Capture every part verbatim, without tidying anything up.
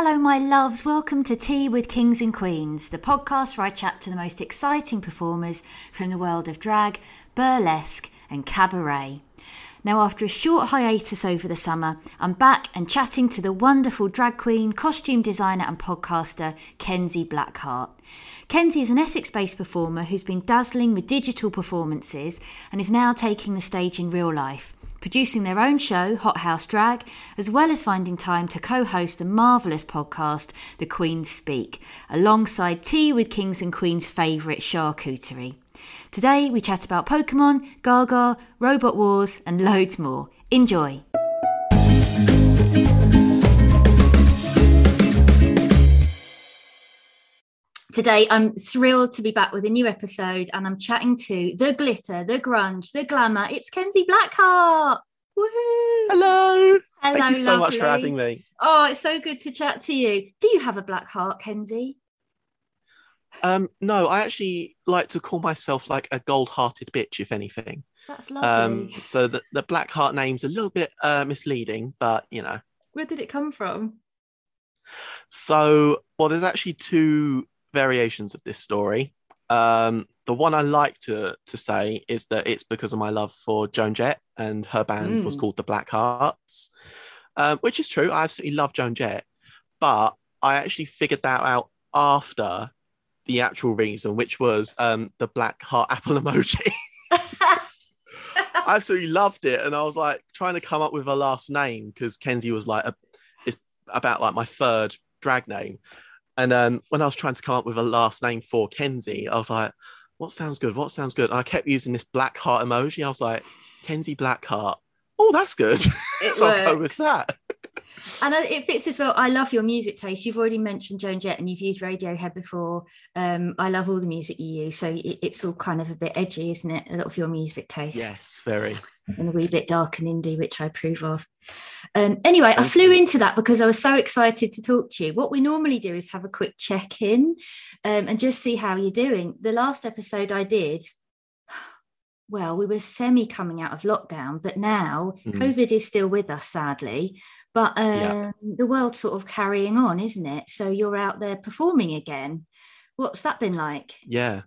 Hello my loves, welcome to Tea with Kings and Queens, the podcast where I chat to the most exciting performers from the world of drag, burlesque and cabaret. Now after a short hiatus over the summer, I'm back and chatting to the wonderful drag queen, costume designer and podcaster Kenzie Blackheart. Kenzie is an Essex-based performer who's been dazzling with digital performances and is now taking the stage in real life, producing their own show, Hot House Drag, as well as finding time to co-host the marvellous podcast, The Queens Speak, alongside Tea with Kings and Queens' favourite Charcuterie. Today we chat about Pokemon, Gaga, Robot Wars and loads more. Enjoy! Today, I'm thrilled to be back with a new episode and I'm chatting to the glitter, the grunge, the glamour. It's Kenzie Blackheart. Woo! Hello. Hello. Thank you lovely. so much for having me. Oh, it's so good to chat to you. Do you have a black heart, Kenzie? Um, no, I actually like to call myself like a gold-hearted bitch, if anything. That's lovely. Um, so the, the black heart name's a little bit uh, misleading, but you know. Where did it come from? So, well, there's actually two variations of this story. Um, the one I like to to say is that it's because of my love for Joan Jett, and her band mm. was called the Black Hearts, um, which is true. I absolutely love Joan Jett, but I actually figured that out after the actual reason, which was um, the Black Heart apple emoji. I absolutely loved it, and I was like trying to come up with a last name because Kenzie was like, a, it's about like my third drag name. And um, when I was trying to come up with a last name for Kenzie, I was like, what sounds good? What sounds good? And I kept using this black heart emoji. I was like, Kenzie Blackheart. Oh, that's good. It so works. I'll go with that. And it fits as well. I love your music taste. You've already mentioned Joan Jett and you've used Radiohead before. Um, I love all the music you use. So it, it's all kind of a bit edgy, isn't it? A lot of your music taste. Yes, very. And a wee bit dark and indie, which I approve of. Um, anyway, I flew into that because I was so excited to talk to you. What we normally do is have a quick check-in um, and just see how you're doing. The last episode I did... well, we were semi coming out of lockdown, but now mm. COVID is still with us, sadly. But um, yeah. the world's sort of carrying on, isn't it? So you're out there performing again. What's that been like? Yeah,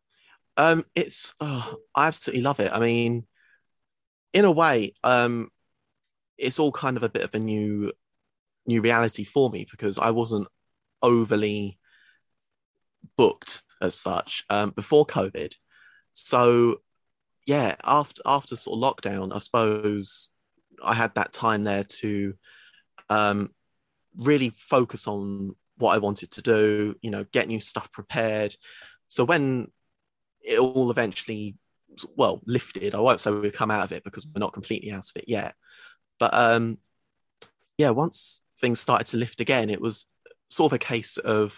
um, it's, oh, I absolutely love it. I mean, in a way, um, it's all kind of a bit of a new, new reality for me because I wasn't overly booked as such um, before COVID. So... yeah, after after sort of lockdown, I suppose I had that time there to um, really focus on what I wanted to do, you know, get new stuff prepared. So when it all eventually, well, lifted, I won't say we've come out of it because we're not completely out of it yet. But um, yeah, once things started to lift again, it was sort of a case of,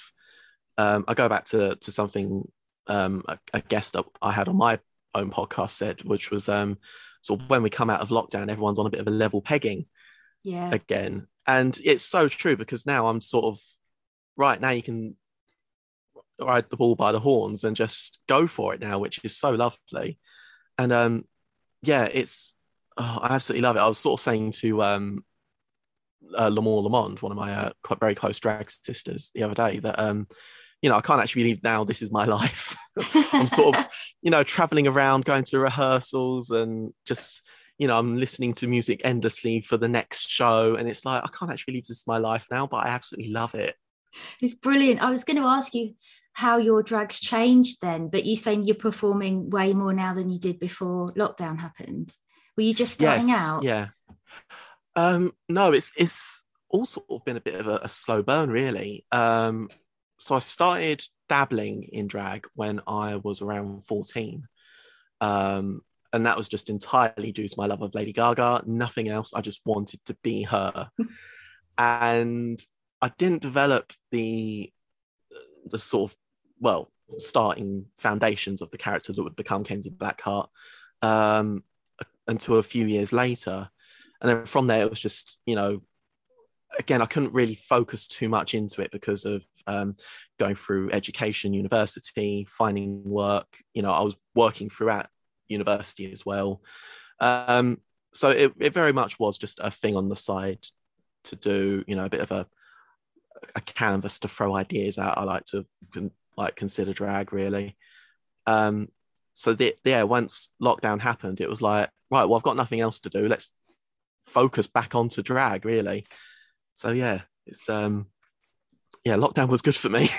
um, I go back to, to something um, a, a guest that I had on my own podcast said, which was um sort of when we come out of lockdown, everyone's on a bit of a level pegging yeah again. And it's so true because now I'm sort of right now you can ride the bull by the horns and just go for it now, which is so lovely. And um yeah it's oh, I absolutely love it. I was sort of saying to um uh, Lamar Lamond, one of my uh, very close drag sisters, the other day that um you know, I can't actually believe now this is my life. I'm sort of, you know, traveling around, going to rehearsals and just, you know, I'm listening to music endlessly for the next show. And it's like, I can't actually believe this is my life now, but I absolutely love it. It's brilliant. I was going to ask you how your drag's changed then, but you're saying you're performing way more now than you did before lockdown happened. Were you just starting yes, out? Yeah. Um, no, it's, it's all sort of been a bit of a, a slow burn, really. Um, So I started dabbling in drag when I was around fourteen. Um, and that was just entirely due to my love of Lady Gaga, nothing else. I just wanted to be her. And I didn't develop the, the sort of, well, starting foundations of the character that would become Kenzie Blackheart um, until a few years later. And then from there, it was just, you know, again, I couldn't really focus too much into it because of um, going through education, university, finding work. You know, I was working throughout university as well. Um, so it, it very much was just a thing on the side to do, you know, a bit of a, a canvas to throw ideas out. I like to like consider drag really. Um, so the, yeah, once lockdown happened, it was like, right, well, I've got nothing else to do. Let's focus back onto drag really. So yeah, it's um, yeah, lockdown was good for me.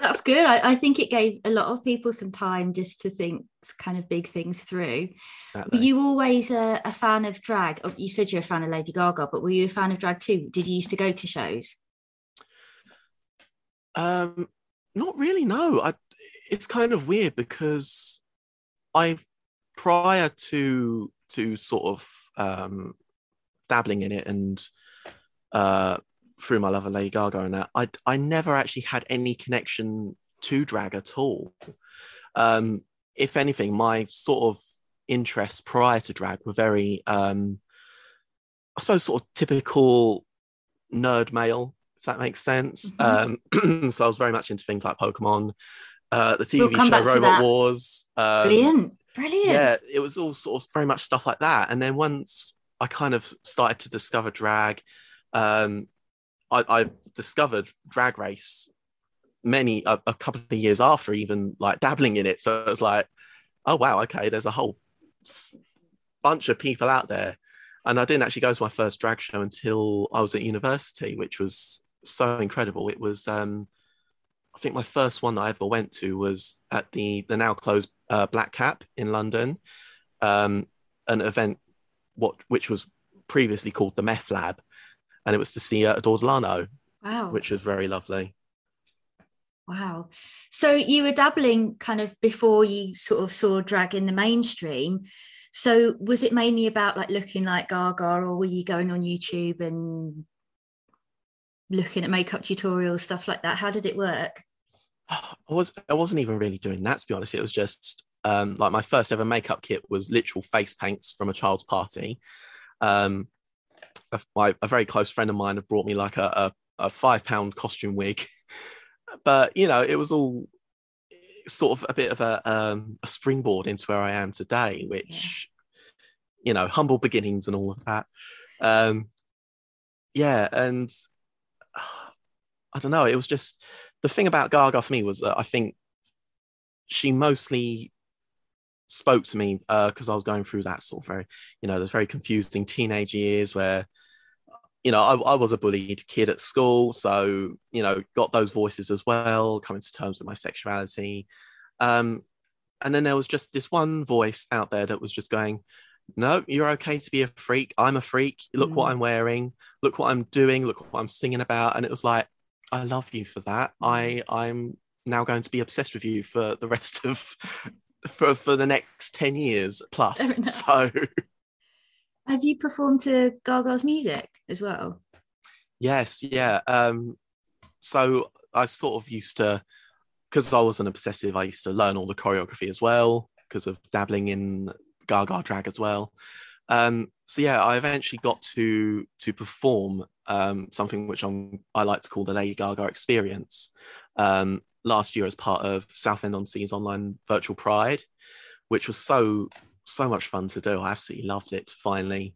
That's good. I, I think it gave a lot of people some time just to think kind of big things through. Exactly. Were you always a, a fan of drag? You said you're a fan of Lady Gaga, but were you a fan of drag too? Did you used to go to shows? Um, not really, no. I, it's kind of weird because I, prior to to sort of um, dabbling in it and uh, through my love of Lady Gaga and that, I I never actually had any connection to drag at all. Um, if anything, my sort of interests prior to drag were very, um, I suppose, sort of typical nerd male, if that makes sense. Mm-hmm. Um, so I was very much into things like Pokemon, uh, the T V we'll come show back to Robot Wars. Um, brilliant, brilliant. Yeah, it was all sort of very much stuff like that. And then once I kind of started to discover drag, um, I, I discovered Drag Race many a, a couple of years after, even like dabbling in it. So it was like, oh wow, okay, there's a whole bunch of people out there. And I didn't actually go to my first drag show until I was at university, which was so incredible. It was, um, I think my first one that I ever went to was at the the now closed uh, Black Cap in London, um, an event what which was previously called the Meth Lab. And it was to see uh, Adorlano, wow, which was very lovely. Wow. So you were dabbling kind of before you sort of saw drag in the mainstream. So was it mainly about like looking like Gaga, or were you going on YouTube and looking at makeup tutorials, stuff like that? How did it work? I, was, I wasn't even really doing that, to be honest. It was just um, like my first ever makeup kit was literal face paints from a child's party. Um, A, my, a very close friend of mine had brought me like a, a, a five pound costume wig, but you know, it was all sort of a bit of a, um, a springboard into where I am today, which, yeah, you know, humble beginnings and all of that. Um, yeah. And uh, I don't know, it was just the thing about Gaga for me was that I think she mostly spoke to me because uh, I was going through that sort of very, you know, those very confusing teenage years where, you know, I, I was a bullied kid at school. So, you know, got those voices as well, coming to terms with my sexuality. Um, and then there was just this one voice out there that was just going, no, you're okay to be a freak. I'm a freak. Look mm. what I'm wearing. Look what I'm doing. Look what I'm singing about. And it was like, I love you for that. I, I'm now going to be obsessed with you for the rest of... For, for the next ten years plus. So have you performed to Gaga's music as well? Yes, yeah. Um, so I sort of used to, because I was an obsessive, I used to learn all the choreography as well because of dabbling in Gaga drag as well. Um, so yeah, I eventually got to to perform um, something which I'm, I like to call the Lady Gaga Experience. Um, last year as part of Southend-on-Sea's online virtual pride, which was so, so much fun to do. I absolutely loved it to finally,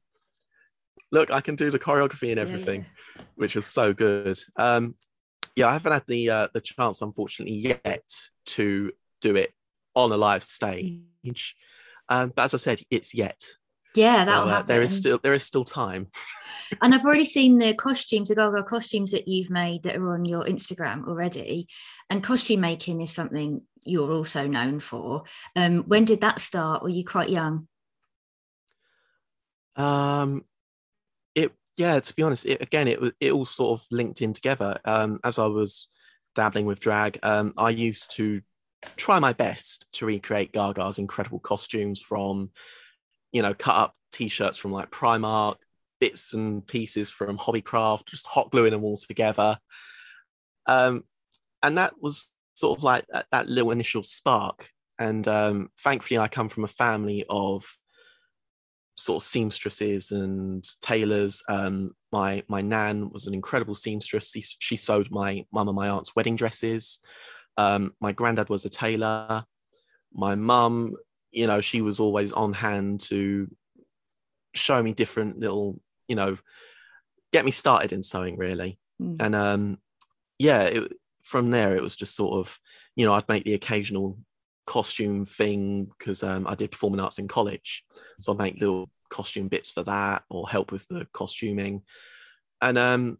look, I can do the choreography and everything, yeah, yeah. which was so good. Um, yeah, I haven't had the uh, the chance, unfortunately, yet to do it on a live stage. Um, but as I said, it's yet. Yeah, that'll so, uh, happen. There is still there is still time. And I've already seen the costumes, the Gaga costumes that you've made that are on your Instagram already. And costume making is something you're also known for. Um, when did that start? Were you quite young? Um, it yeah. To be honest, it, again, it it all sort of linked in together. Um, as I was dabbling with drag, um, I used to try my best to recreate Gaga's incredible costumes from, you know, cut up T-shirts from like Primark, bits and pieces from Hobbycraft, just hot gluing them all together. Um, and that was sort of like that, that little initial spark. And um, thankfully, I come from a family of sort of seamstresses and tailors. Um, my my nan was an incredible seamstress. She, she sewed my mum and my aunt's wedding dresses. Um, my granddad was a tailor. My mum, you know, she was always on hand to show me different little, you know, get me started in sewing, really. Mm. And um, yeah, it, from there, it was just sort of, you know, I'd make the occasional costume thing because um, I did performing arts in college. So I'd make little costume bits for that or help with the costuming. And um,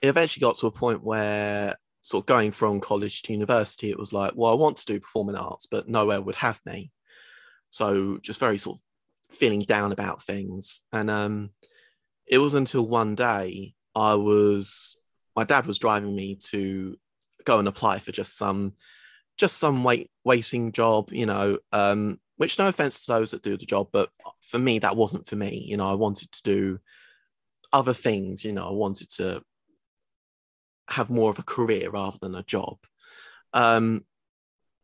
it eventually got to a point where sort of going from college to university, it was like, well, I want to do performing arts, but nowhere would have me. So just very sort of feeling down about things. And um, it was until one day I was, my dad was driving me to go and apply for just some, just some wait, waiting job, you know, um, which no offense to those that do the job, but for me, that wasn't for me. You know, I wanted to do other things, you know, I wanted to have more of a career rather than a job. Um,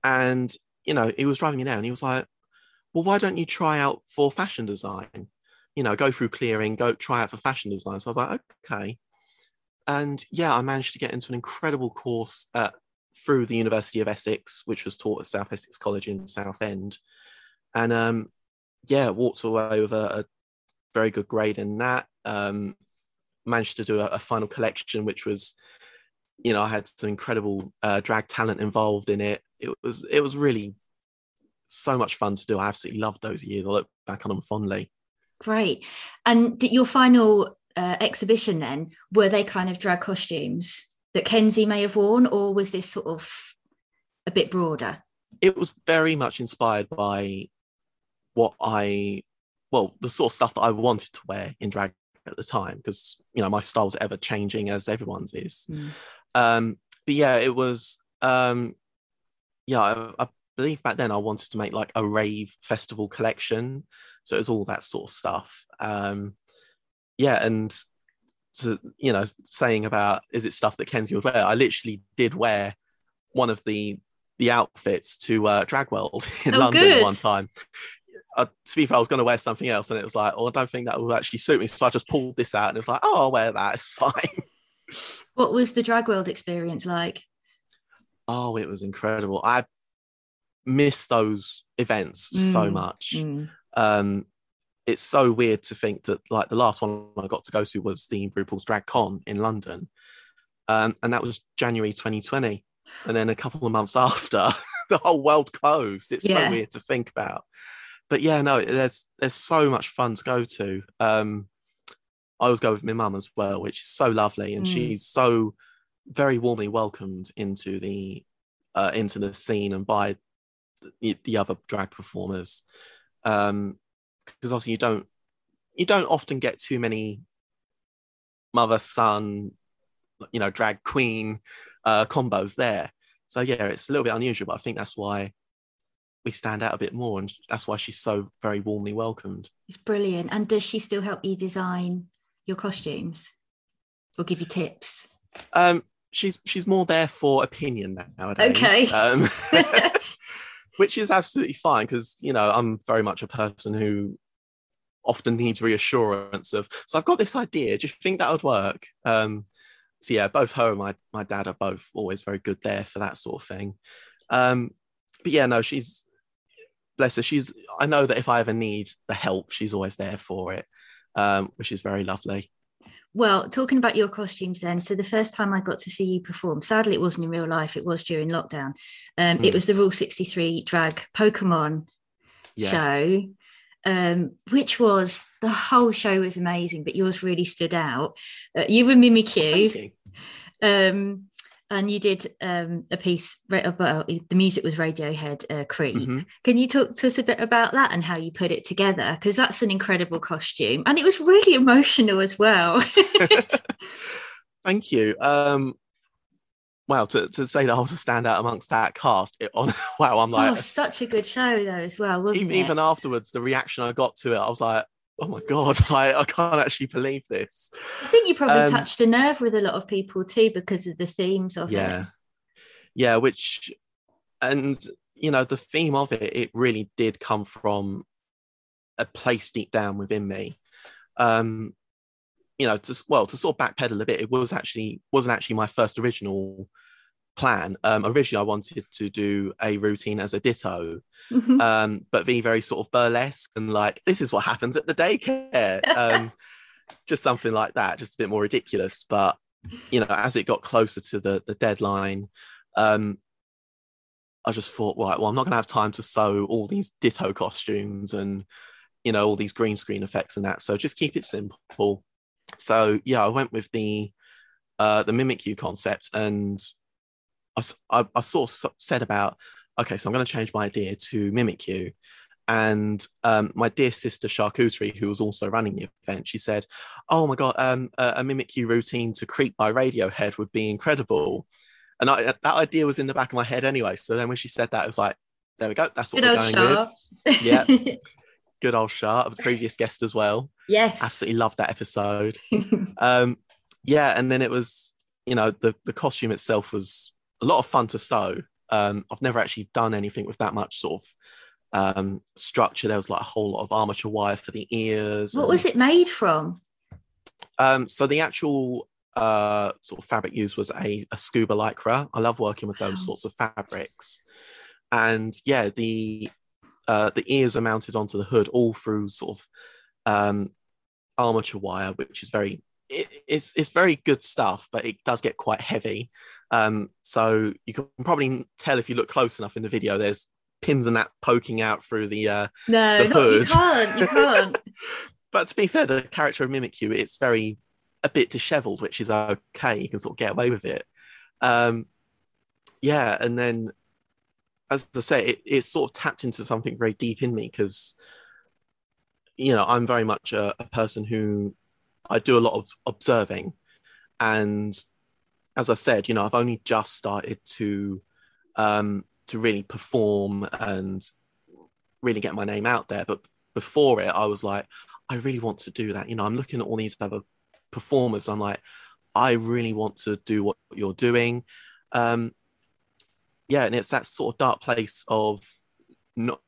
and, you know, he was driving me down and he was like, well, why don't you try out for fashion design? You know, go through clearing, go try out for fashion design. So I was like, okay. And yeah, I managed to get into an incredible course uh, through the University of Essex, which was taught at South Essex College in Southend. And um, yeah, walked away with a, a very good grade in that. Um, managed to do a, a final collection, which was, you know, I had some incredible uh, drag talent involved in it. It was, it was really so much fun to do. I absolutely loved those years. I look back on them fondly. Great. And your final uh, exhibition then, were they kind of drag costumes that Kenzie may have worn, or was this sort of a bit broader? It was very much inspired by what I, well, the sort of stuff that I wanted to wear in drag at the time, because, you know, my style's ever changing as everyone's is. Mm. Um, but yeah, it was, um, yeah, I, I believe back then I wanted to make like a rave festival collection. So it was all that sort of stuff. Um, yeah, and to, you know, saying about, is it stuff that Kenzie would wear? I literally did wear one of the the outfits to uh, Drag World in oh, London good. one time. I, to be fair, I was going to wear something else and it was like, oh, I don't think that will actually suit me. So I just pulled this out and it was like, oh, I'll wear that, it's fine. What was the Drag World experience like? Oh, it was incredible. I miss those events mm. so much. Mm. Um, it's so weird to think that, like, the last one I got to go to was the RuPaul's Drag Con in London. Um, and that was January twenty twenty. And then a couple of months after, the whole world closed. It's yeah. so weird to think about. But yeah, no, there's there's so much fun to go to. Um, I always go with my mum as well, which is so lovely, and mm. she's so very warmly welcomed into the uh, into the scene and by the, the other drag performers. Um, because obviously you don't you don't often get too many mother son, you know, drag queen uh, combos there. So yeah, it's a little bit unusual, but I think that's why we stand out a bit more, and that's why she's so very warmly welcomed. It's brilliant. And does she still help you design your costumes or give you tips? Um, she's she's more there for opinion nowadays. Okay. Um, which is absolutely fine, because, you know, I'm very much a person who often needs reassurance of, so I've got this idea, do you think that would work? Um, so yeah, both her and my, my dad are both always very good there for that sort of thing. Um, but yeah, no, she's, bless her, she's, I know that if I ever need the help, she's always there for it, um, which is very lovely. Well, talking about your costumes then, so the first time I got to see you perform, sadly it wasn't in real life, it was during lockdown. Um, mm. It was the Rule sixty-three Drag Pokemon yes. show, um, which was, the whole show was amazing, but yours really stood out. Uh, you were Mimikyu, um, and you did um, a piece, about, the music was Radiohead, uh, Creep. Mm-hmm. Can you talk to us a bit about that and how you put it together? Because that's an incredible costume. And it was really emotional as well. Thank you. Um, wow, to, to say that I was a standout amongst that cast, it, on, wow, I'm like... Oh, such a good show though as well, wasn't even, it? Even afterwards, the reaction I got to it, I was like, oh my God, I, I can't actually believe this. I think you probably um, touched a nerve with a lot of people too because of the themes of yeah. it. Yeah, which, and, you know, the theme of it, it really did come from a place deep down within me. Um, you know, to, well, to sort of backpedal a bit, it was actually, wasn't actually my first original plan. Um, originally, I wanted to do a routine as a Ditto, mm-hmm. um, but be very sort of burlesque and like, this is what happens at the daycare. Um, just something like that, just a bit more ridiculous. But you know, as it got closer to the, the deadline, um, I just thought, right, well, I'm not going to have time to sew all these Ditto costumes and, you know, all these green screen effects and that. So just keep it simple. So, yeah, I went with the uh, the Mimikyu concept, and I, I, I sort of said about, okay, so I'm going to change my idea to Mimikyu. And um, my dear sister Charcuterie, who was also running the event, she said, oh my God, um, a, a Mimikyu routine to Creep by Radiohead would be incredible. And I, that idea was in the back of my head anyway. So then when she said that, it was like, there we go. That's what good we're going Char. with. Yeah. Good old Char, the previous guest as well. Yes. Absolutely loved that episode. um, yeah. And then it was, you know, the, the costume itself was a lot of fun to sew. Um, I've never actually done anything with that much sort of um structure. There was like a whole lot of armature wire for the ears. What and, was it made from? Um so the actual uh sort of fabric used was a, a scuba lycra. I love working with wow. those sorts of fabrics. And yeah, the uh the ears are mounted onto the hood all through sort of um armature wire, which is very it, it's it's very good stuff, but it does get quite heavy. Um so you can probably tell if you look close enough in the video, there's pins and that poking out through the uh no the not, hood. you can't you can't But to be fair, the character of Mimikyu, it's very a bit disheveled, which is okay. You can sort of get away with it. Um yeah, and then as I say, it, it sort of tapped into something very deep in me, because you know, I'm very much a, a person who I do a lot of observing, and as I said, you know, I've only just started to um to really perform and really get my name out there. But before it, I was like, I really want to do that. You know, I'm looking at all these other performers. I'm like, I really want to do what you're doing. Um, yeah, and it's that sort of dark place of not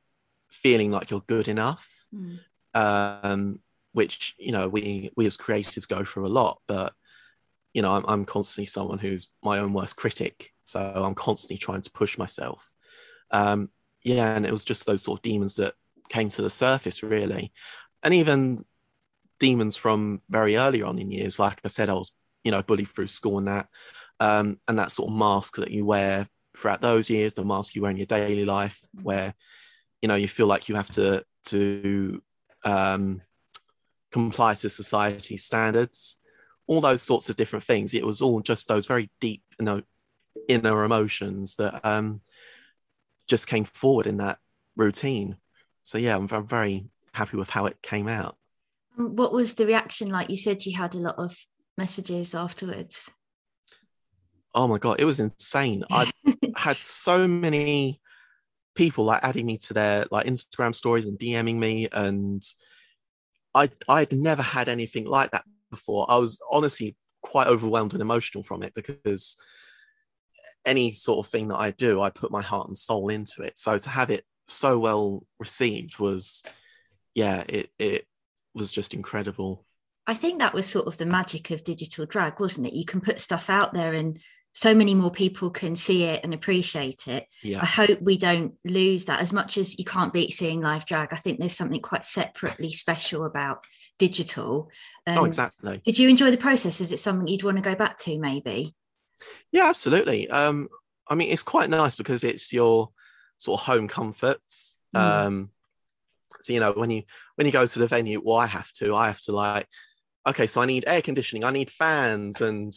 feeling like you're good enough, mm. um, which, you know, we we as creatives go through a lot. But, you know, I'm, I'm constantly someone who's my own worst critic. So I'm constantly trying to push myself. Um, yeah, and it was just those sort of demons that came to the surface, really. And even demons from very early on in years. Like I said, I was, you know, bullied through school and that. Um, and that sort of mask that you wear throughout those years, the mask you wear in your daily life, where, you know, you feel like you have to, to um, comply to society's standards. All those sorts of different things. It was all just those very deep, you know, inner emotions that um just came forward in that routine. So yeah, I'm, I'm very happy with how it came out. What was the reaction like? You said you had a lot of messages afterwards. Oh my God, it was insane. I had so many people like adding me to their like Instagram stories and DMing me, and I I'd never had anything like that before. I was honestly quite overwhelmed and emotional from it, because any sort of thing that I do, I put my heart and soul into it. So to have it so well received was, yeah, it it was just incredible. I think that was sort of the magic of digital drag, wasn't it? You can put stuff out there and so many more people can see it and appreciate it. Yeah. I hope we don't lose that. As much as you can't beat seeing live drag, I think there's something quite separately special about digital. Um, oh, exactly. Did you enjoy the process? Is it something you'd want to go back to maybe? Yeah, absolutely. Um, I mean, it's quite nice because it's your sort of home comforts. Mm. Um, so, you know, when you when you go to the venue, well, I have to. I have to like, okay, so I need air conditioning. I need fans. And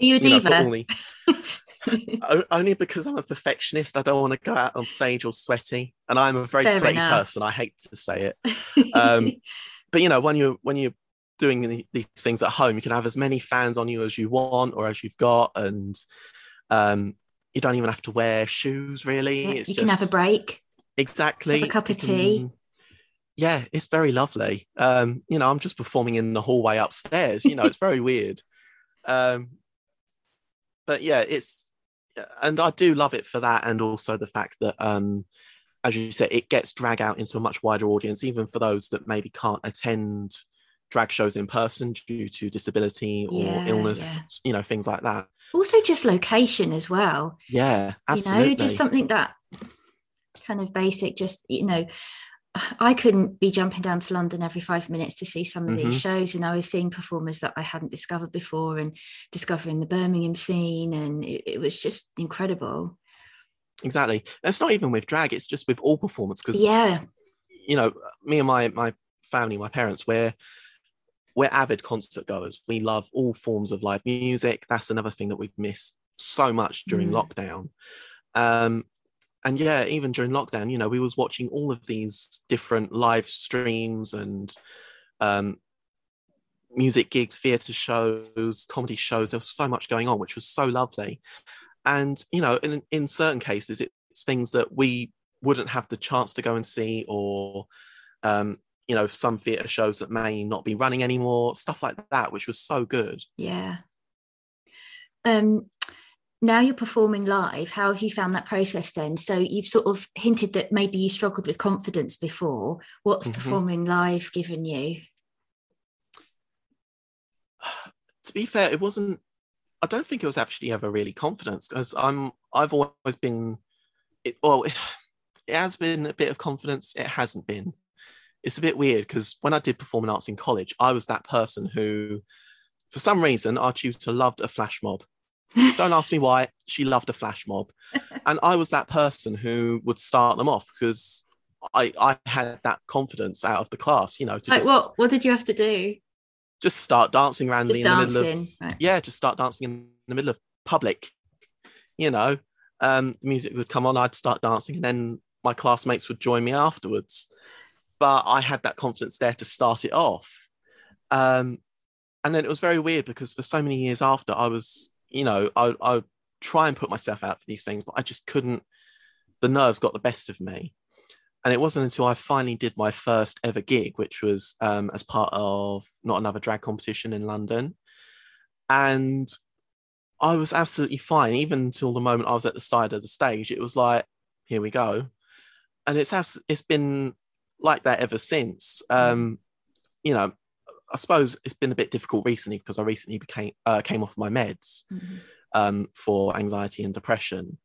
are you a diva? You know, only, only because I'm a perfectionist. I don't want to go out on stage all sweaty. And I'm a very Fair sweaty enough. person. I hate to say it. Um, but, you know, when you when you doing these things at home, you can have as many fans on you as you want or as you've got, and um you don't even have to wear shoes, really. Yeah, it's you just, can have a break. Exactly. Have a cup of tea. Can, yeah, it's very lovely. Um you know, I'm just performing in the hallway upstairs, you know. It's very weird. Um but yeah, it's, and I do love it for that, and also the fact that um as you said, it gets drag out into a much wider audience, even for those that maybe can't attend drag shows in person due to disability or yeah, illness, yeah. you know, things like that. Also just location as well. Yeah, absolutely. You know, just something that kind of basic, just, you know, I couldn't be jumping down to London every five minutes to see some of mm-hmm. these shows. And I was seeing performers that I hadn't discovered before and discovering the Birmingham scene. And it, it was just incredible. Exactly. That's not even with drag. It's just with all performance. Because, yeah, you know, me and my, my family, my parents, we're, we're avid concert goers. We love all forms of live music. That's another thing that we've missed so much during mm. lockdown. Um, And yeah, even during lockdown, you know, we was watching all of these different live streams and um, music gigs, theatre shows, comedy shows. There was so much going on, which was so lovely. And, you know, in, in certain cases, it's things that we wouldn't have the chance to go and see, or, um, you know, some theatre shows that may not be running anymore, stuff like that, which was so good. Yeah. Um. Now you're performing live. How have you found that process then? So you've sort of hinted that maybe you struggled with confidence before. What's mm-hmm. performing live given you? To be fair, it wasn't, I don't think it was actually ever really confidence, because I'm, I've always been, it, well, it, it has been a bit of confidence. It hasn't been. It's a bit weird, because when I did performing arts in college, I was that person who, for some reason, our tutor loved a flash mob. Don't ask me why, she loved a flash mob. And I was that person who would start them off, because I, I had that confidence out of the class, you know. To like just, what? What did you have to do? Just start dancing randomly just in dancing. the middle of... Right. Yeah, just start dancing in the middle of public, you know. Um, music would come on, I'd start dancing, and then my classmates would join me afterwards. But I had that confidence there to start it off. Um, and then it was very weird, because for so many years after, I was... You know, I I try and put myself out for these things, but I just couldn't. The nerves got the best of me. And it wasn't until I finally did my first ever gig, which was um, as part of Not Another Drag Competition in London. And I was absolutely fine. Even until the moment I was at the side of the stage, it was like, here we go. And it's abs- it's been like that ever since. Um, you know, I suppose it's been a bit difficult recently, because I recently became uh, came off my meds mm-hmm. um, for anxiety and depression.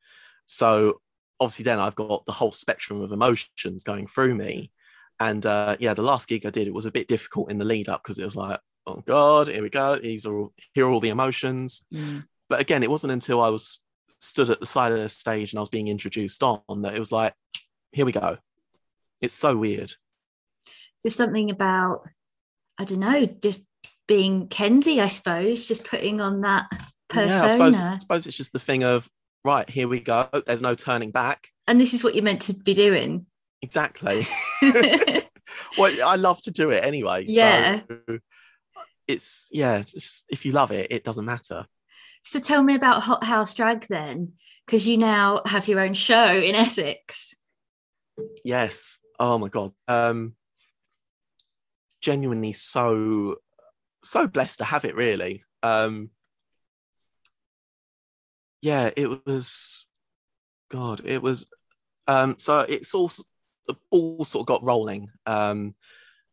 So obviously then I've got the whole spectrum of emotions going through me. And uh, yeah, the last gig I did, it was a bit difficult in the lead up, because it was like, oh God, here we go. These are all, here are all the emotions. Mm. But again, it wasn't until I was stood at the side of the stage and I was being introduced on that it was like, here we go. It's so weird. There's something about... I don't know, just being Kenzie, I suppose, just putting on that persona. Yeah, I suppose, I suppose it's just the thing of, right, here we go. There's no turning back. And this is what you're meant to be doing. Exactly. Well, I love to do it anyway. Yeah. So it's, yeah, just, if you love it, it doesn't matter. So tell me about Hot House Drag then, because you now have your own show in Essex. Yes. Oh, my God. Um, genuinely so so blessed to have it, really. Um yeah it was god it was um so it's all the ball sort of got rolling um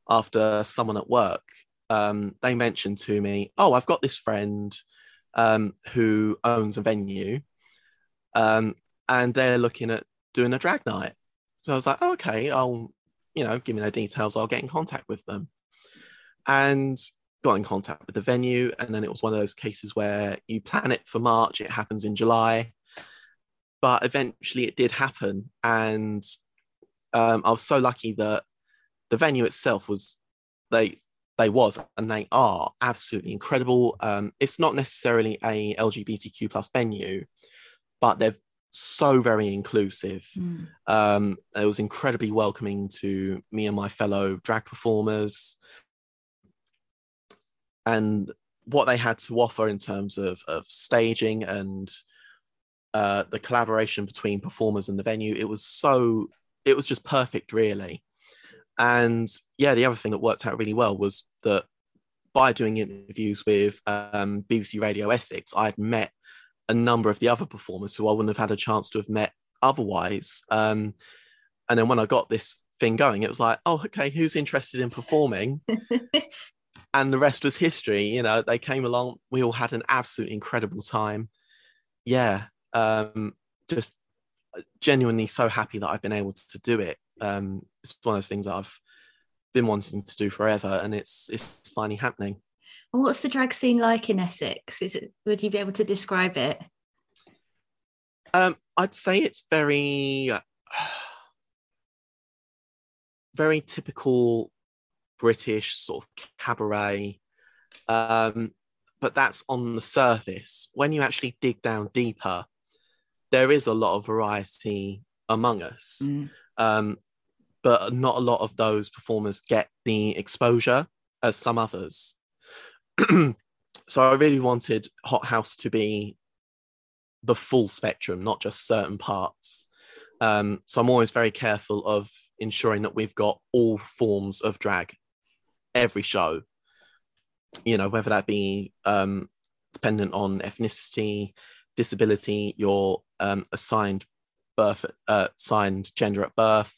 after someone at work um they mentioned to me, oh, I've got this friend um who owns a venue um and they're looking at doing a drag night. So I was like, oh, okay, I'll you know, give me their details, I'll get in contact with them. And got in contact with the venue, and then it was one of those cases where you plan it for March, it happens in July, but eventually it did happen. And um, I was so lucky that the venue itself was, they they was, and they are absolutely incredible. Um, it's not necessarily a L G B T Q plus venue, but they've so very inclusive. Mm. Um, it was incredibly welcoming to me and my fellow drag performers, and what they had to offer in terms of, of staging and uh, the collaboration between performers and the venue. It was so, it was just perfect, really. And yeah, the other thing that worked out really well was that by doing interviews with um, B B C Radio Essex, I'd met a number of the other performers who I wouldn't have had a chance to have met otherwise. Um, and then when I got this thing going, it was like, oh, okay, who's interested in performing? And the rest was history. You know, they came along, we all had an absolutely incredible time. Yeah. Um, just genuinely so happy that I've been able to do it. Um, it's one of the things that I've been wanting to do forever, and it's it's finally happening. And what's the drag scene like in Essex? Is it? Would you be able to describe it? Um, I'd say it's very, uh, very typical British sort of cabaret, um, but that's on the surface. When you actually dig down deeper, there is a lot of variety among us, mm. um, but not a lot of those performers get the exposure as some others. So I really wanted Hot House to be the full spectrum, not just certain parts. Um, so I'm always very careful of ensuring that we've got all forms of drag, every show, you know, whether that be um, dependent on ethnicity, disability, your um, assigned birth, uh, assigned gender at birth,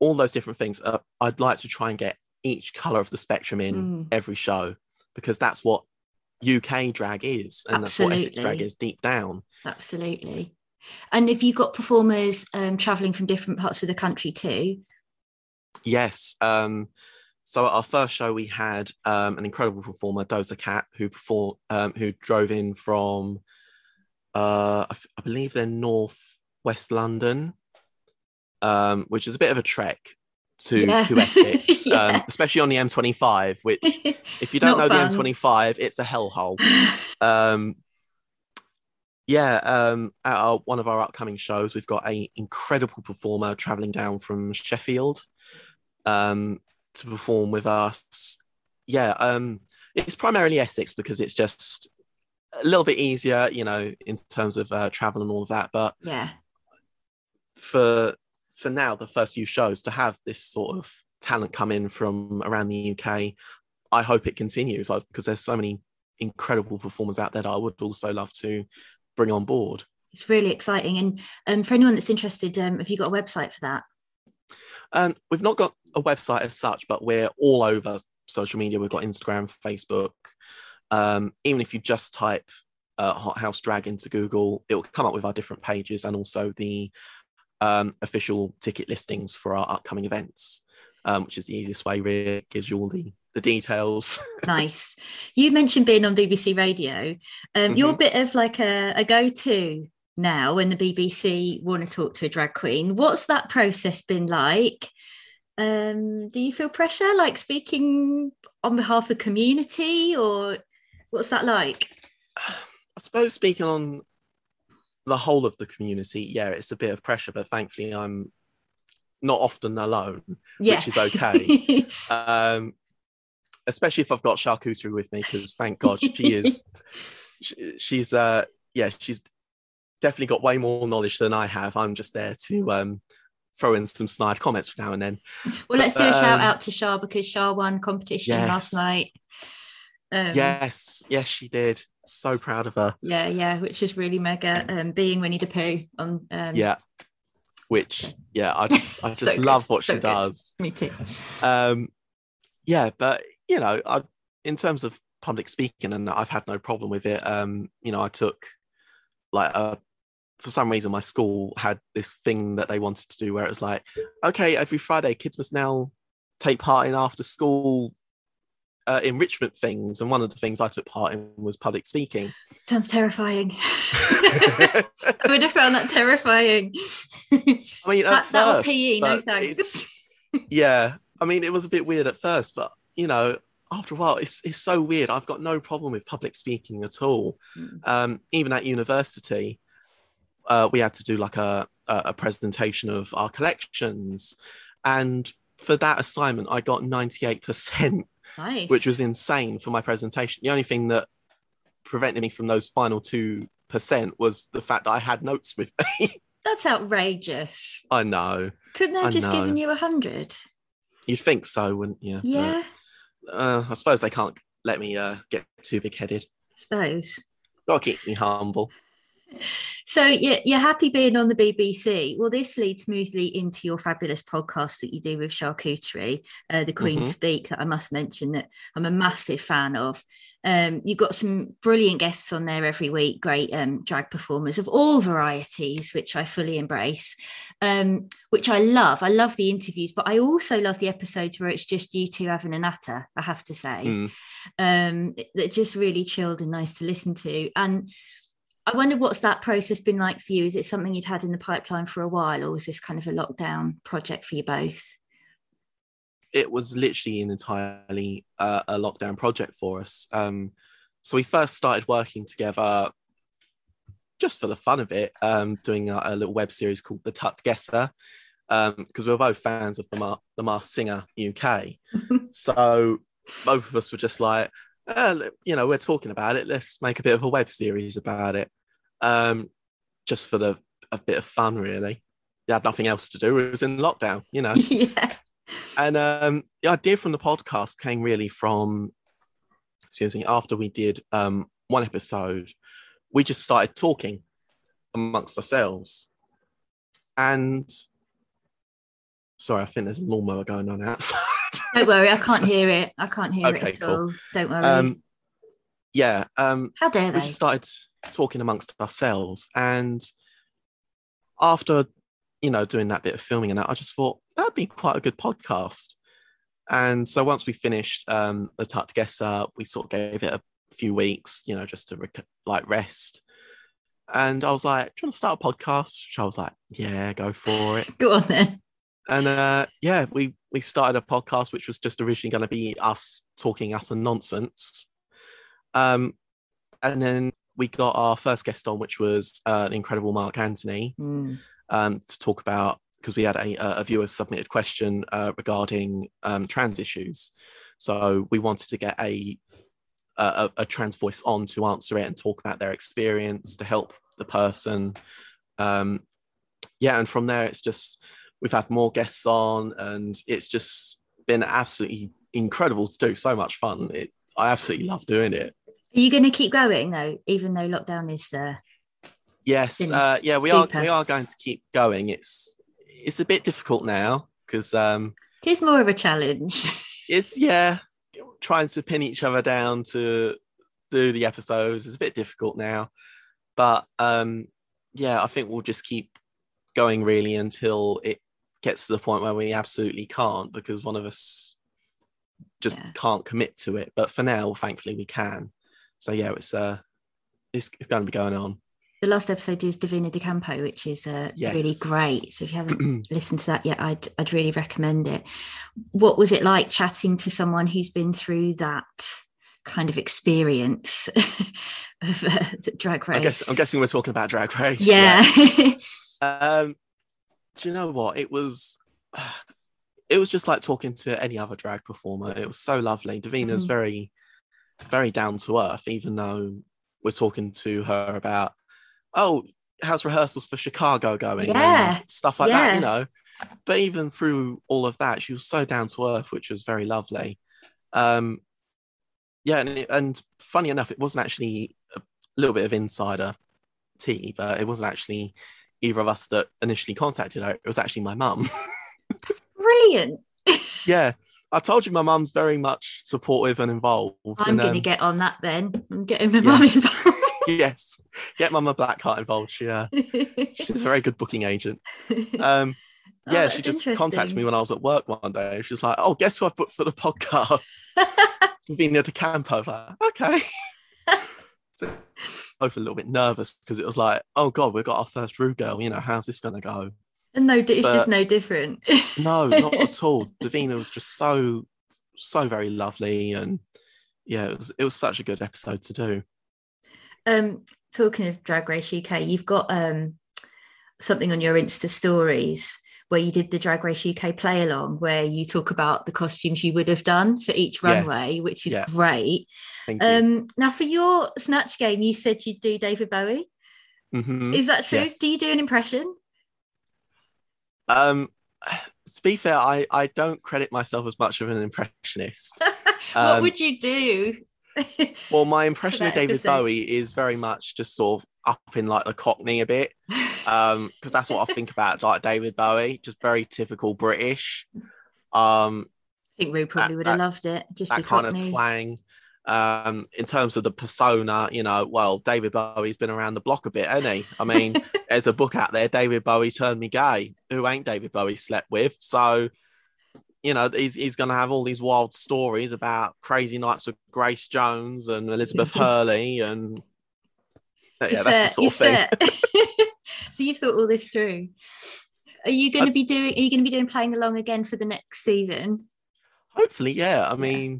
all those different things. Uh, I'd like to try and get each colour of the spectrum in mm. every show, because that's what U K drag is, and Absolutely. That's what Essex drag is deep down. Absolutely. And have you got performers um, travelling from different parts of the country too? Yes. Um, so at our first show, we had um, an incredible performer, Doza Cat, who performed, um, who drove in from, uh, I, f- I believe they're North West London, um, which is a bit of a trek to, yeah. to Essex, yeah. um, especially on the M twenty-five, which, if you don't know fun. The M twenty-five, it's a hellhole. Um Yeah, um, at our, one of our upcoming shows, we've got an incredible performer travelling down from Sheffield um, to perform with us. Yeah, um, it's primarily Essex because it's just a little bit easier, you know, in terms of uh, travel and all of that. But yeah, for for now, the first few shows, to have this sort of talent come in from around the U K, I hope it continues, because there's so many incredible performers out there that I would also love to bring on board. It's really exciting. And um, for anyone that's interested, um, have you got a website for that? Um, we've not got a website as such, but we're all over social media. We've got Instagram, Facebook. Um, even if you just type uh, Hot House Drag into Google, it will come up with our different pages and also the um, official ticket listings for our upcoming events, um, which is the easiest way, really. It gives you all the the details. Nice. You mentioned being on B B C Radio. Um, mm-hmm. You're a bit of like a, a go-to now when the B B C want to talk to a drag queen. What's that process been like? Um, do you feel pressure, like speaking on behalf of the community, or what's that like? I suppose speaking on the whole of the community, yeah, it's a bit of pressure, but thankfully I'm not often alone, yeah. which is okay. um, Especially if I've got Charcuterie with me, because thank God she is, she, she's, uh, yeah, she's definitely got way more knowledge than I have. I'm just there to um, throw in some snide comments from now and then. Well, but, let's do a um, shout out to Char, because Char won competition yes. last night. Um, yes, yes, she did. So proud of her. Yeah, yeah, which is really mega. Um, being Winnie the Pooh on. Um, yeah, which, yeah, I just, I just so love good. What so she good. Does. Me too. Um, yeah, but. You know, I, in terms of public speaking, and I've had no problem with it. Um, you know, I took, like, uh, for some reason, my school had this thing that they wanted to do where it was like, okay, every Friday, kids must now take part in after school uh, enrichment things. And one of the things I took part in was public speaking. Sounds terrifying. I would have found that terrifying. I mean, that, at that'll first, P E, no thanks. Yeah, I mean, it was a bit weird at first, but. You know, after a while, it's it's so weird. I've got no problem with public speaking at all. Mm. Um, even at university, uh, we had to do like a, a presentation of our collections. And for that assignment, I got ninety-eight percent, nice. Which was insane for my presentation. The only thing that prevented me from those final two percent was the fact that I had notes with me. That's outrageous. I know. Couldn't they have I just know. given you one hundred? You'd think so, wouldn't you? Yeah. But... Uh, I suppose they can't let me uh, get too big-headed. I suppose. Gotta keep me humble. So you're happy being on the B B C. Well, this leads smoothly into your fabulous podcast that you do with Charcuterie, uh, The Queens mm-hmm. Speak, that I must mention that I'm a massive fan of. Um, you've got some brilliant guests on there every week, great um, drag performers of all varieties, which I fully embrace, um, which I love. I love the interviews, but I also love the episodes where it's just you two having a natter, I have to say. Mm. Um, they're just really chilled and nice to listen to. And I wonder what's that process been like for you? Is it something you'd had in the pipeline for a while, or was this kind of a lockdown project for you both? It was literally an entirely uh, a lockdown project for us. Um, so we first started working together just for the fun of it, um, doing a, a little web series called The Tuck Guesser, because um, we were both fans of the, Mar- the Masked Singer U K. So both of us were just like, Uh, you know, we're talking about it, let's make a bit of a web series about it, um, just for the a bit of fun, really. They had nothing else to do, it was in lockdown, you know. Yeah. And um, the idea from the podcast came really from, excuse me, after we did um, one episode, we just started talking amongst ourselves. And, sorry, I think there's a lawnmower going on outside. Don't worry, I can't hear it. I can't hear okay, it at cool. all. Don't worry. Um, yeah. Um, How dare they? We just started talking amongst ourselves. And after, you know, doing that bit of filming and that, I just thought, that'd be quite a good podcast. And so once we finished um, The Tuck Guesser, we sort of gave it a few weeks, you know, just to rec- like rest. And I was like, do you want to start a podcast? So I was like, yeah, go for it. Go on then. And uh, yeah, we, we started a podcast, which was just originally going to be us talking us and nonsense. Um, and then we got our first guest on, which was uh, an incredible Mark Anthony, mm. um, to talk about, because we had a, a viewer submitted question uh, regarding um, trans issues. So we wanted to get a, a, a trans voice on to answer it and talk about their experience to help the person. Um, yeah, and from there, it's just... We've had more guests on, and it's just been absolutely incredible to do. So much fun. It, I absolutely love doing it. Are you going to keep going, though, even though lockdown is... Uh, yes. Uh, yeah, we super. are We are going to keep going. It's it's a bit difficult now because... Um, it is more of a challenge. It's, yeah, trying to pin each other down to do the episodes is a bit difficult now. But, um, yeah, I think we'll just keep going, really, until it gets to the point where we absolutely can't, because one of us just yeah. can't commit to it. But for now, thankfully, we can. So yeah, it's uh it's, it's going to be going on. The last episode is Divina De Campo, which is uh yes. really great. So if you haven't listened to that yet, I'd I'd really recommend it. What was it like chatting to someone who's been through that kind of experience of uh, the Drag Race? I guess, I'm guessing we're talking about Drag Race. Yeah. yeah. um Do you know what? It was it was just like talking to any other drag performer. It was so lovely. Davina's mm. very, very down to earth, even though we're talking to her about, oh, how's rehearsals for Chicago going? Yeah. And stuff like yeah. that, you know. But even through all of that, she was so down to earth, which was very lovely. Um, yeah, and, it, and funny enough, it wasn't actually a little bit of insider tea, but it wasn't actually... either of us that initially contacted her. It was actually my mum. That's brilliant. Yeah, I told you my mum's very much supportive and involved. I'm and, gonna um, get on that then. I'm getting my yes. mum involved. Yes, get Mama Blackheart involved. She, uh, she's a very good booking agent. Um, oh, yeah, she just contacted me when I was at work one day. She was like, "Oh, guess who I've booked for the podcast? Divina De Campo." I was like, okay. So, both a little bit nervous because it was like, oh god, we've got our first Rue girl, you know, how's this gonna go? And no, it's but just no different. No, not at all. Divina was just so so very lovely, and yeah, it was it was such a good episode to do. Um talking of Drag Race U K, you've got um something on your Insta stories where you did the Drag Race U K play along, where you talk about the costumes you would have done for each runway, yes. which is yeah. great. Thank um, you. Now, for your snatch game, you said you'd do David Bowie. Mm-hmm. Is that true? Yes. Do you do an impression? Um, to be fair, I, I don't credit myself as much of an impressionist. What um, would you do? Well, my impression of David episode? Bowie is very much just sort of up in like the Cockney a bit, um, because that's what I think about, like David Bowie, just very typical British. Um, I think Rue probably that, would have that, loved it. Just that kind Cockney. Of twang. Um, in terms of the persona, you know, well, David Bowie's been around the block a bit, hasn't he? I mean, there's a book out there, David Bowie Turned Me Gay. Who ain't David Bowie slept with? So, you know, he's he's going to have all these wild stories about crazy nights with Grace Jones and Elizabeth Hurley, and yeah, you're that's the sort of thing. So you've thought all this through. Are you going to be doing? Are you going to be doing playing along again for the next season? Hopefully, yeah. I mean. Yeah.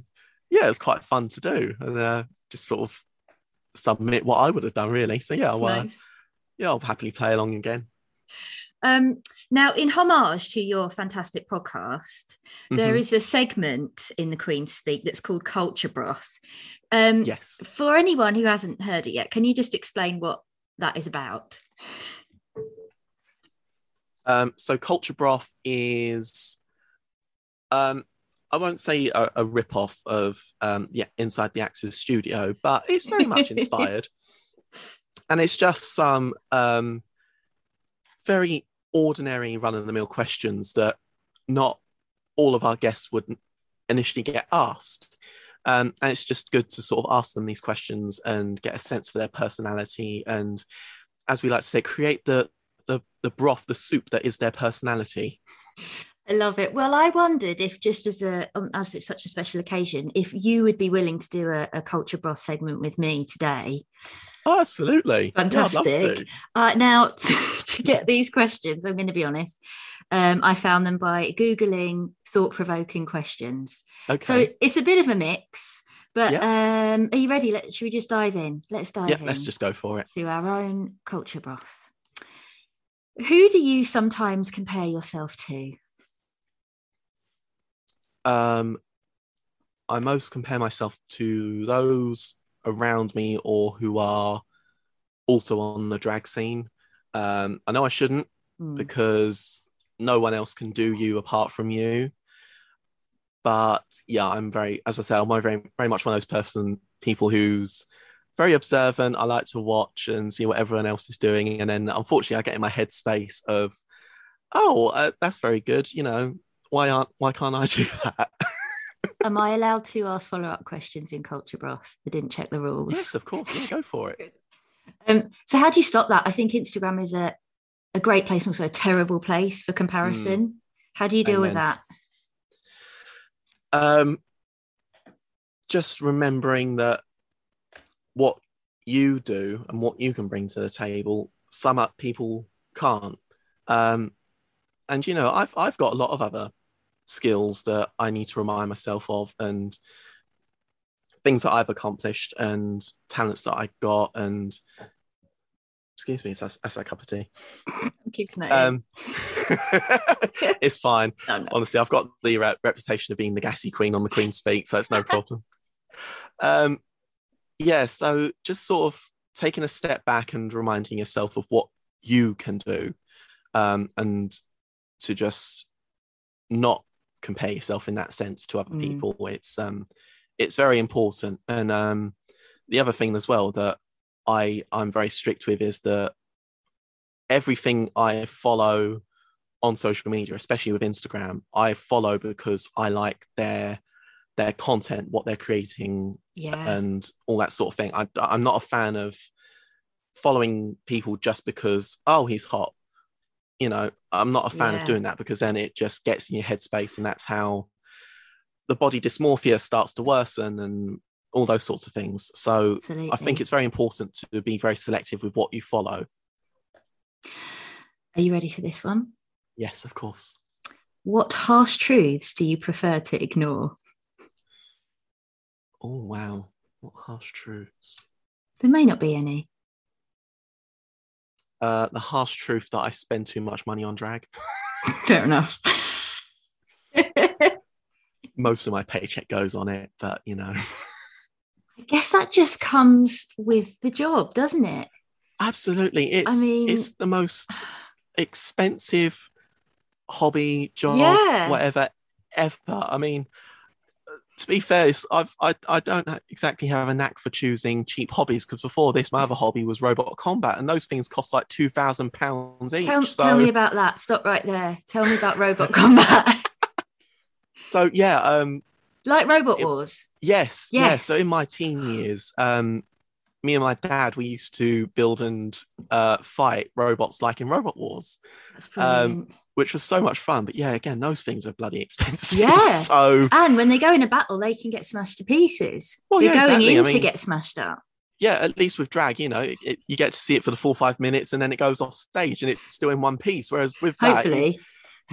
Yeah, it's quite fun to do, and uh, just sort of submit what I would have done, really. So yeah, I'll, nice. uh, yeah, I'll happily play along again. Um, now, in homage to your fantastic podcast, mm-hmm. there is a segment in The Queen's Speak that's called Culture Broth. Um, yes. For anyone who hasn't heard it yet, can you just explain what that is about? Um, so Culture Broth is... Um, I won't say a, a rip-off of um, yeah, Inside the Actors Studio, but it's very much inspired. And it's just some um, very ordinary run-of-the-mill questions that not all of our guests would initially get asked. Um, and it's just good to sort of ask them these questions and get a sense for their personality. And as we like to say, create the the, the broth, the soup that is their personality. I love it. Well, I wondered if, just as a um, as it's such a special occasion, if you would be willing to do a, a Culture Broth segment with me today. Oh, absolutely. Fantastic. Yeah, uh, now, to get these questions, I'm going to be honest, um, I found them by Googling thought-provoking questions. Okay. So it's a bit of a mix, but yeah. um, are you ready? Let, should we just dive in? Let's dive yeah, in. Let's just go for it. To our own Culture Broth. Who do you sometimes compare yourself to? Um, I most compare myself to those around me or who are also on the drag scene. Um, I know I shouldn't mm. because no one else can do you apart from you. But yeah, I'm very, as I said, I'm very, very much one of those person people who's very observant. I like to watch and see what everyone else is doing. And then unfortunately I get in my head space of, oh, uh, that's very good, you know. Why aren't? Why can't I do that? Am I allowed to ask follow-up questions in Culture Broth? I didn't check the rules. Yes, of course. Yeah, go for it. Um, so how do you stop that? I think Instagram is a, a great place and also a terrible place for comparison. Mm. How do you deal Amen. With that? Um, just remembering that what you do and what you can bring to the table, some up people can't. Um, and, you know, I've I've got a lot of other skills that I need to remind myself of, and things that I've accomplished and talents that I got, and excuse me, that's, that's a cup of tea. I'm keeping that um, in. It's fine. No, no. Honestly, I've got the re- reputation of being the gassy queen on The Queen's Speak, so it's no problem. um, yeah, so just sort of taking a step back and reminding yourself of what you can do, um, and to just not compare yourself in that sense to other mm. people. It's um it's very important. And um the other thing as well that I I'm very strict with is that everything I follow on social media, especially with Instagram, I follow because I like their their content, what they're creating, yeah. and all that sort of thing. I, I'm not a fan of following people just because, oh, he's hot. You know, I'm not a fan yeah. of doing that, because then it just gets in your headspace, and that's how the body dysmorphia starts to worsen and all those sorts of things. So Absolutely. I think it's very important to be very selective with what you follow. Are you ready for this one? Yes, of course. What harsh truths do you prefer to ignore? Oh, wow. What harsh truths? There may not be any. Uh, the harsh truth that I spend too much money on drag. Fair enough. Most of my paycheck goes on it, but, you know. I guess that just comes with the job, doesn't it? Absolutely. It's, I mean... it's the most expensive hobby, job, yeah. whatever, ever. I mean, to be fair, I've, I I don't exactly have a knack for choosing cheap hobbies, because before this, my other hobby was robot combat, and those things cost like two thousand pounds each. Tell, so... tell me about that. Stop right there. Tell me about robot combat. So yeah, um, like Robot Wars. It, yes, yes. Yeah, so in my teen years, um, me and my dad, we used to build and uh, fight robots like in Robot Wars. That's brilliant. Um, which was so much fun. But yeah, again, those things are bloody expensive. Yeah. So, and when they go in a battle, they can get smashed to pieces. Well, You're yeah, going exactly. in I mean, to get smashed up. Yeah, at least with drag, you know, it, it, you get to see it for the full five minutes and then it goes off stage and it's still in one piece. Whereas with Hopefully. That... Hopefully.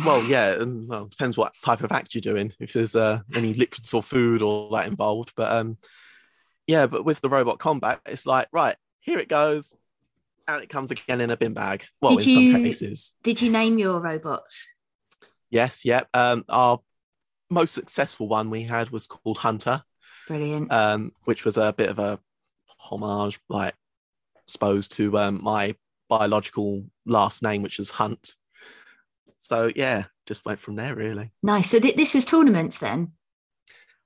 Well, yeah, and, well, it depends what type of act you're doing, if there's uh, any liquids or food or that involved. But um, yeah, but with the robot combat, it's like, right, here it goes. Out it comes again in a bin bag. Well, did in you, some cases. Did you name your robots? Yes, yep. Yeah. Um, our most successful one we had was called Hunter. Brilliant. Um, which was a bit of a homage, like, suppose, to um, my biological last name, which is Hunt. So, yeah, just went from there, really. Nice. So th- this was tournaments then?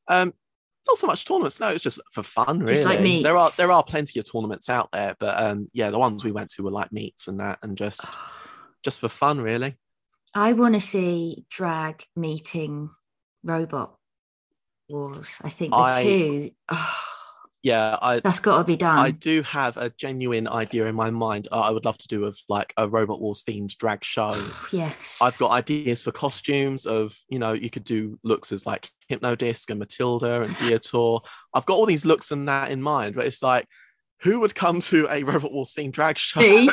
Um, Not so much tournaments, no, it's just for fun, really. Just like meets. There are there are plenty of tournaments out there, but um, yeah, the ones we went to were like meets and that, and just just for fun, really. I want to see drag meeting Robot Wars. I think the I, two. Oh, yeah, I that's got to be done. I do have a genuine idea in my mind. Uh, I would love to do of like a Robot Wars themed drag show. Yes, I've got ideas for costumes. Of you know, you could do looks as like Hypnodisc and Matilda and Beator. I've got all these looks and that in mind, but it's like, who would come to a Robot Wars themed drag show? Me.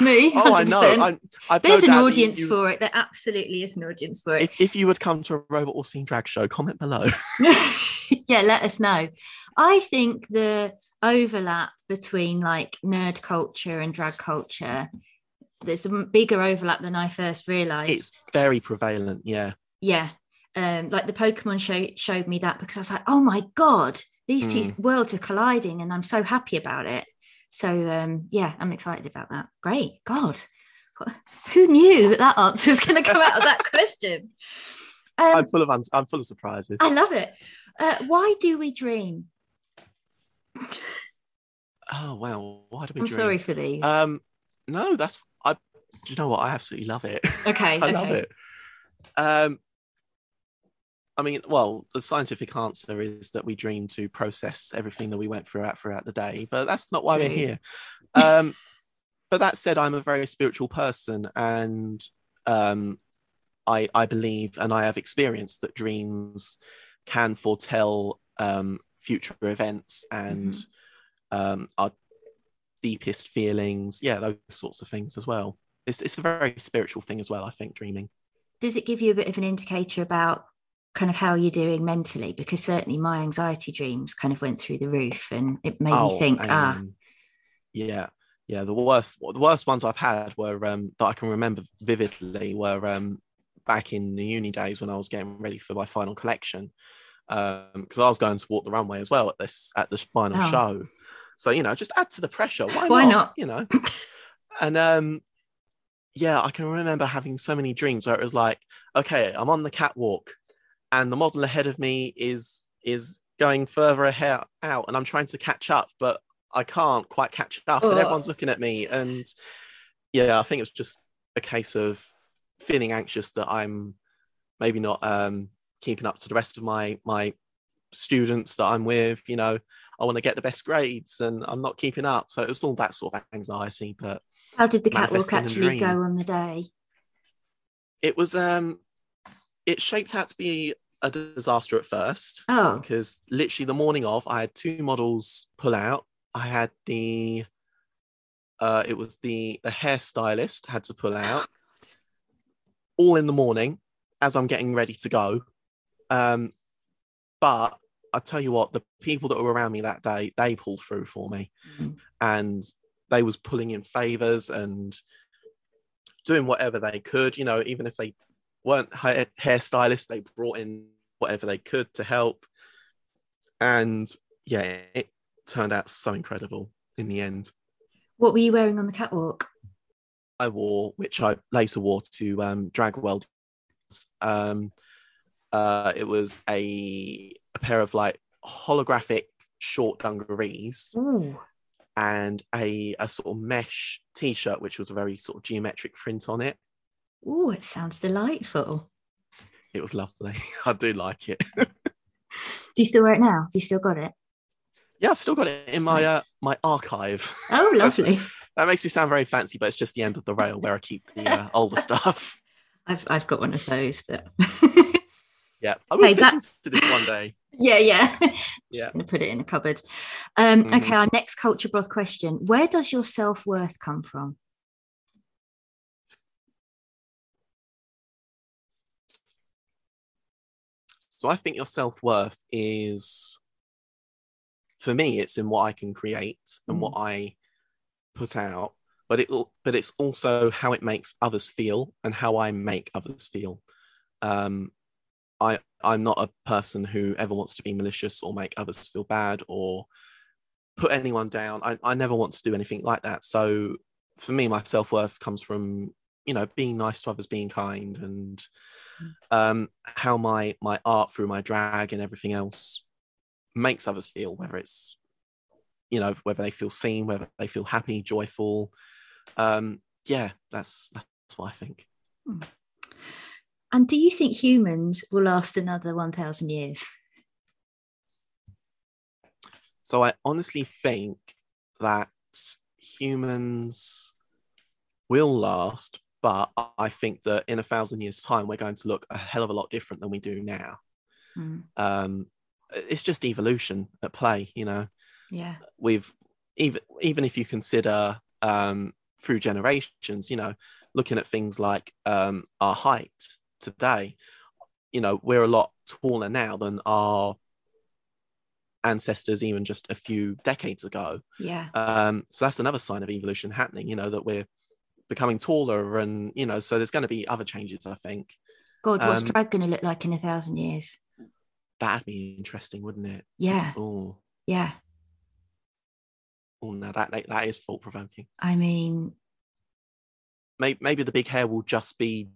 Me. one hundred percent. Oh, I know. I'm, I've There's no an audience you, for it. There absolutely is an audience for it. If, if you would come to a Robot Wars themed drag show, comment below. Yeah, let us know. I think the overlap between like nerd culture and drag culture, there's a bigger overlap than I first realised. It's very prevalent. Yeah. Yeah. Um, like the Pokemon show showed me that, because I was like, oh my God, these two mm. worlds are colliding and I'm so happy about it. So um, yeah, I'm excited about that. Great. God, who knew that that answer was going to come out of that question? Um, I'm full of ans- I'm full of surprises. I love it. Uh, why do we dream? Oh, well, why do we I'm dream? I'm sorry for these. Um, no, that's, I. Do you know what? I absolutely love it. Okay. I okay. love it. Um, I mean, well, the scientific answer is that we dream to process everything that we went throughout throughout the day, but that's not why True. We're here. Um, but that said, I'm a very spiritual person, and um, I, I believe, and I have experienced that dreams can foretell um, future events and mm-hmm. um, our deepest feelings. Yeah, those sorts of things as well. It's it's a very spiritual thing as well, I think, dreaming. Does it give you a bit of an indicator about kind of how you're doing mentally? Because certainly my anxiety dreams kind of went through the roof, and it made oh, me think, um, ah, yeah, yeah. The worst, the worst ones I've had were um, that I can remember vividly were um, back in the uni days when I was getting ready for my final collection, because um, I was going to walk the runway as well at this at this final oh. show. So you know, just add to the pressure. Why, Why not? not? You know, and um, yeah, I can remember having so many dreams where it was like, okay, I'm on the catwalk, and the model ahead of me is is going further ahead out, and I'm trying to catch up, but I can't quite catch up, oh. and everyone's looking at me. And yeah, I think it's just a case of feeling anxious that I'm maybe not um, keeping up to the rest of my my students that I'm with. You know, I want to get the best grades, and I'm not keeping up. So it was all that sort of anxiety. But how did the catwalk actually go on the day? It was um, it shaped out to be a disaster at first, oh. because literally the morning of, I had two models pull out. I had the, uh, it was the, the hairstylist had to pull out, all in the morning as I'm getting ready to go. Um, but I tell you what, the people that were around me that day, they pulled through for me, mm-hmm. and they was pulling in favours and doing whatever they could. You know, even if they weren't hairstylists, they brought in whatever they could to help. And yeah, it turned out so incredible in the end. What were you wearing on the catwalk? I wore, which I later wore to um, Drag World, um, Uh, it was a, a pair of like holographic short dungarees. Ooh. And a, a sort of mesh t-shirt, which was a very sort of geometric print on it. Oh, it sounds delightful. It was lovely. I do like it. Do you still wear it now? Have you still got it? Yeah, I've still got it in my nice. uh, my archive. Oh, lovely. That makes me sound very fancy, but it's just the end of the rail where I keep the uh, older stuff. I've I've got one of those, but yeah, I will hey, visit that's... to this one day. Yeah, yeah. I'm yeah. just going to put it in a cupboard. Um, mm-hmm. Okay, our next Culture Broth question. Where does your self-worth come from? So I think your self-worth is, for me, it's in what I can create and what I put out, but it but it's also how it makes others feel and how I make others feel. Um, I, I'm not a person who ever wants to be malicious or make others feel bad or put anyone down. I, I never want to do anything like that. So for me, my self-worth comes from, you know, being nice to others, being kind, and um, how my, my art through my drag and everything else makes others feel, whether it's, you know, whether they feel seen, whether they feel happy, joyful. Um, yeah, that's, that's what I think. Mm. And do you think humans will last another one thousand years? So I honestly think that humans will last, but I think that in a thousand years' time, we're going to look a hell of a lot different than we do now. Mm. Um, it's just evolution at play, you know. Yeah. We've even even if you consider um, through generations, you know, looking at things like um, our height. Today, you know, we're a lot taller now than our ancestors even just a few decades ago. Yeah. Um, so that's another sign of evolution happening, you know, that we're becoming taller, and, you know, so there's going to be other changes, I think. God, what's um, drag going to look like in a thousand years? That'd be interesting, wouldn't it? Yeah. Oh. Yeah. Oh, no, that, that, that is thought-provoking. I mean... Maybe, maybe the big hair will just be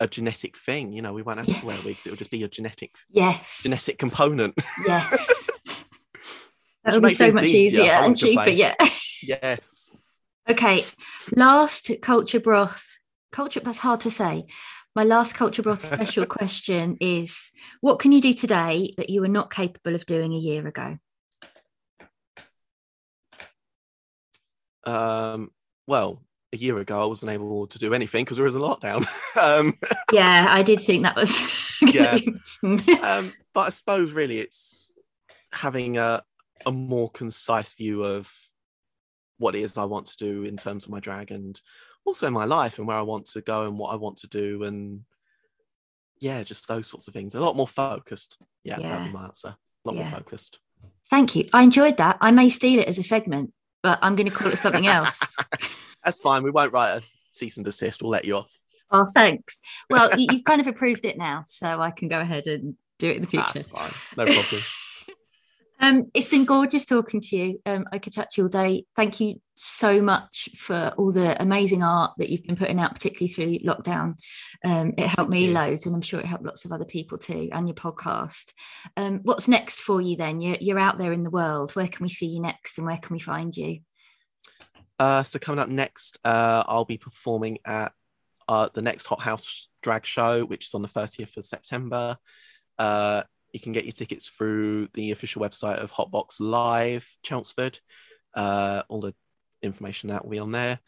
a genetic thing, you know, we won't have yeah. to wear wigs, it'll just be a genetic yes genetic component. Yes. That'll be so much easier, easier and cheaper. Yeah. Yes. Okay, last Culture Broth culture that's hard to say my last Culture Broth special question is, what can you do today that you were not capable of doing a year ago? Um well, a year ago, I wasn't able to do anything because there was a lockdown. um, yeah, I did think that was... yeah. um, but I suppose really it's having a, a more concise view of what it is I want to do in terms of my drag and also my life and where I want to go and what I want to do, and yeah, just those sorts of things. A lot more focused. Yeah, yeah. That'd be my answer. A lot yeah. more focused. Thank you. I enjoyed that. I may steal it as a segment, but I'm going to call it something else. That's fine. We won't write a cease and desist. We'll let you off. Oh, thanks. Well, you've kind of approved it now, so I can go ahead and do it in the future. That's fine. No problem. um, it's been gorgeous talking to you. Um, I could chat to you all day. Thank you so much for all the amazing art that you've been putting out, particularly through lockdown. Um, it helped Thank me you. loads, and I'm sure it helped lots of other people too, and your podcast. Um, what's next for you then? You're, you're out there in the world. Where can we see you next, and where can we find you? Uh, so coming up next, uh, I'll be performing at uh, the next Hot House Drag show, which is on the thirtieth of September. Uh, you can get your tickets through the official website of Hotbox Live, Chelmsford. Uh, all the information that will be on there.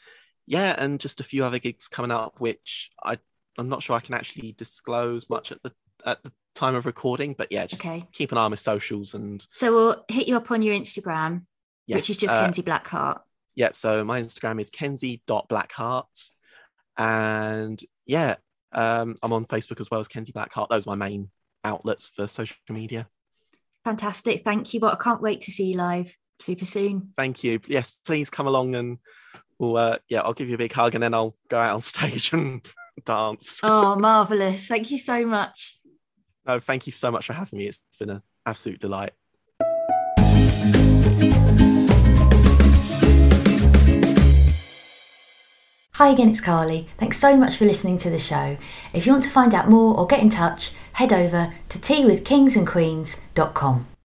Yeah, and just a few other gigs coming up, which I, I'm not sure I can actually disclose much at the at the time of recording. But yeah, just okay. keep an eye on my socials. and. So we'll hit you up on your Instagram, yes, which is just uh, Kenzie Blackheart. Yep, so my Instagram is kenzie dot blackheart. And yeah, um, I'm on Facebook as well as Kenzie Blackheart. Those are my main outlets for social media. Fantastic. Thank you. But I can't wait to see you live super soon. Thank you. Yes, please come along, and we'll, uh, yeah, I'll give you a big hug, and then I'll go out on stage and dance. Oh, marvellous. Thank you so much. No, thank you so much for having me. It's been an absolute delight. Hi again, it's Carly. Thanks so much for listening to the show. If you want to find out more or get in touch, head over to tea with kings and queens dot com.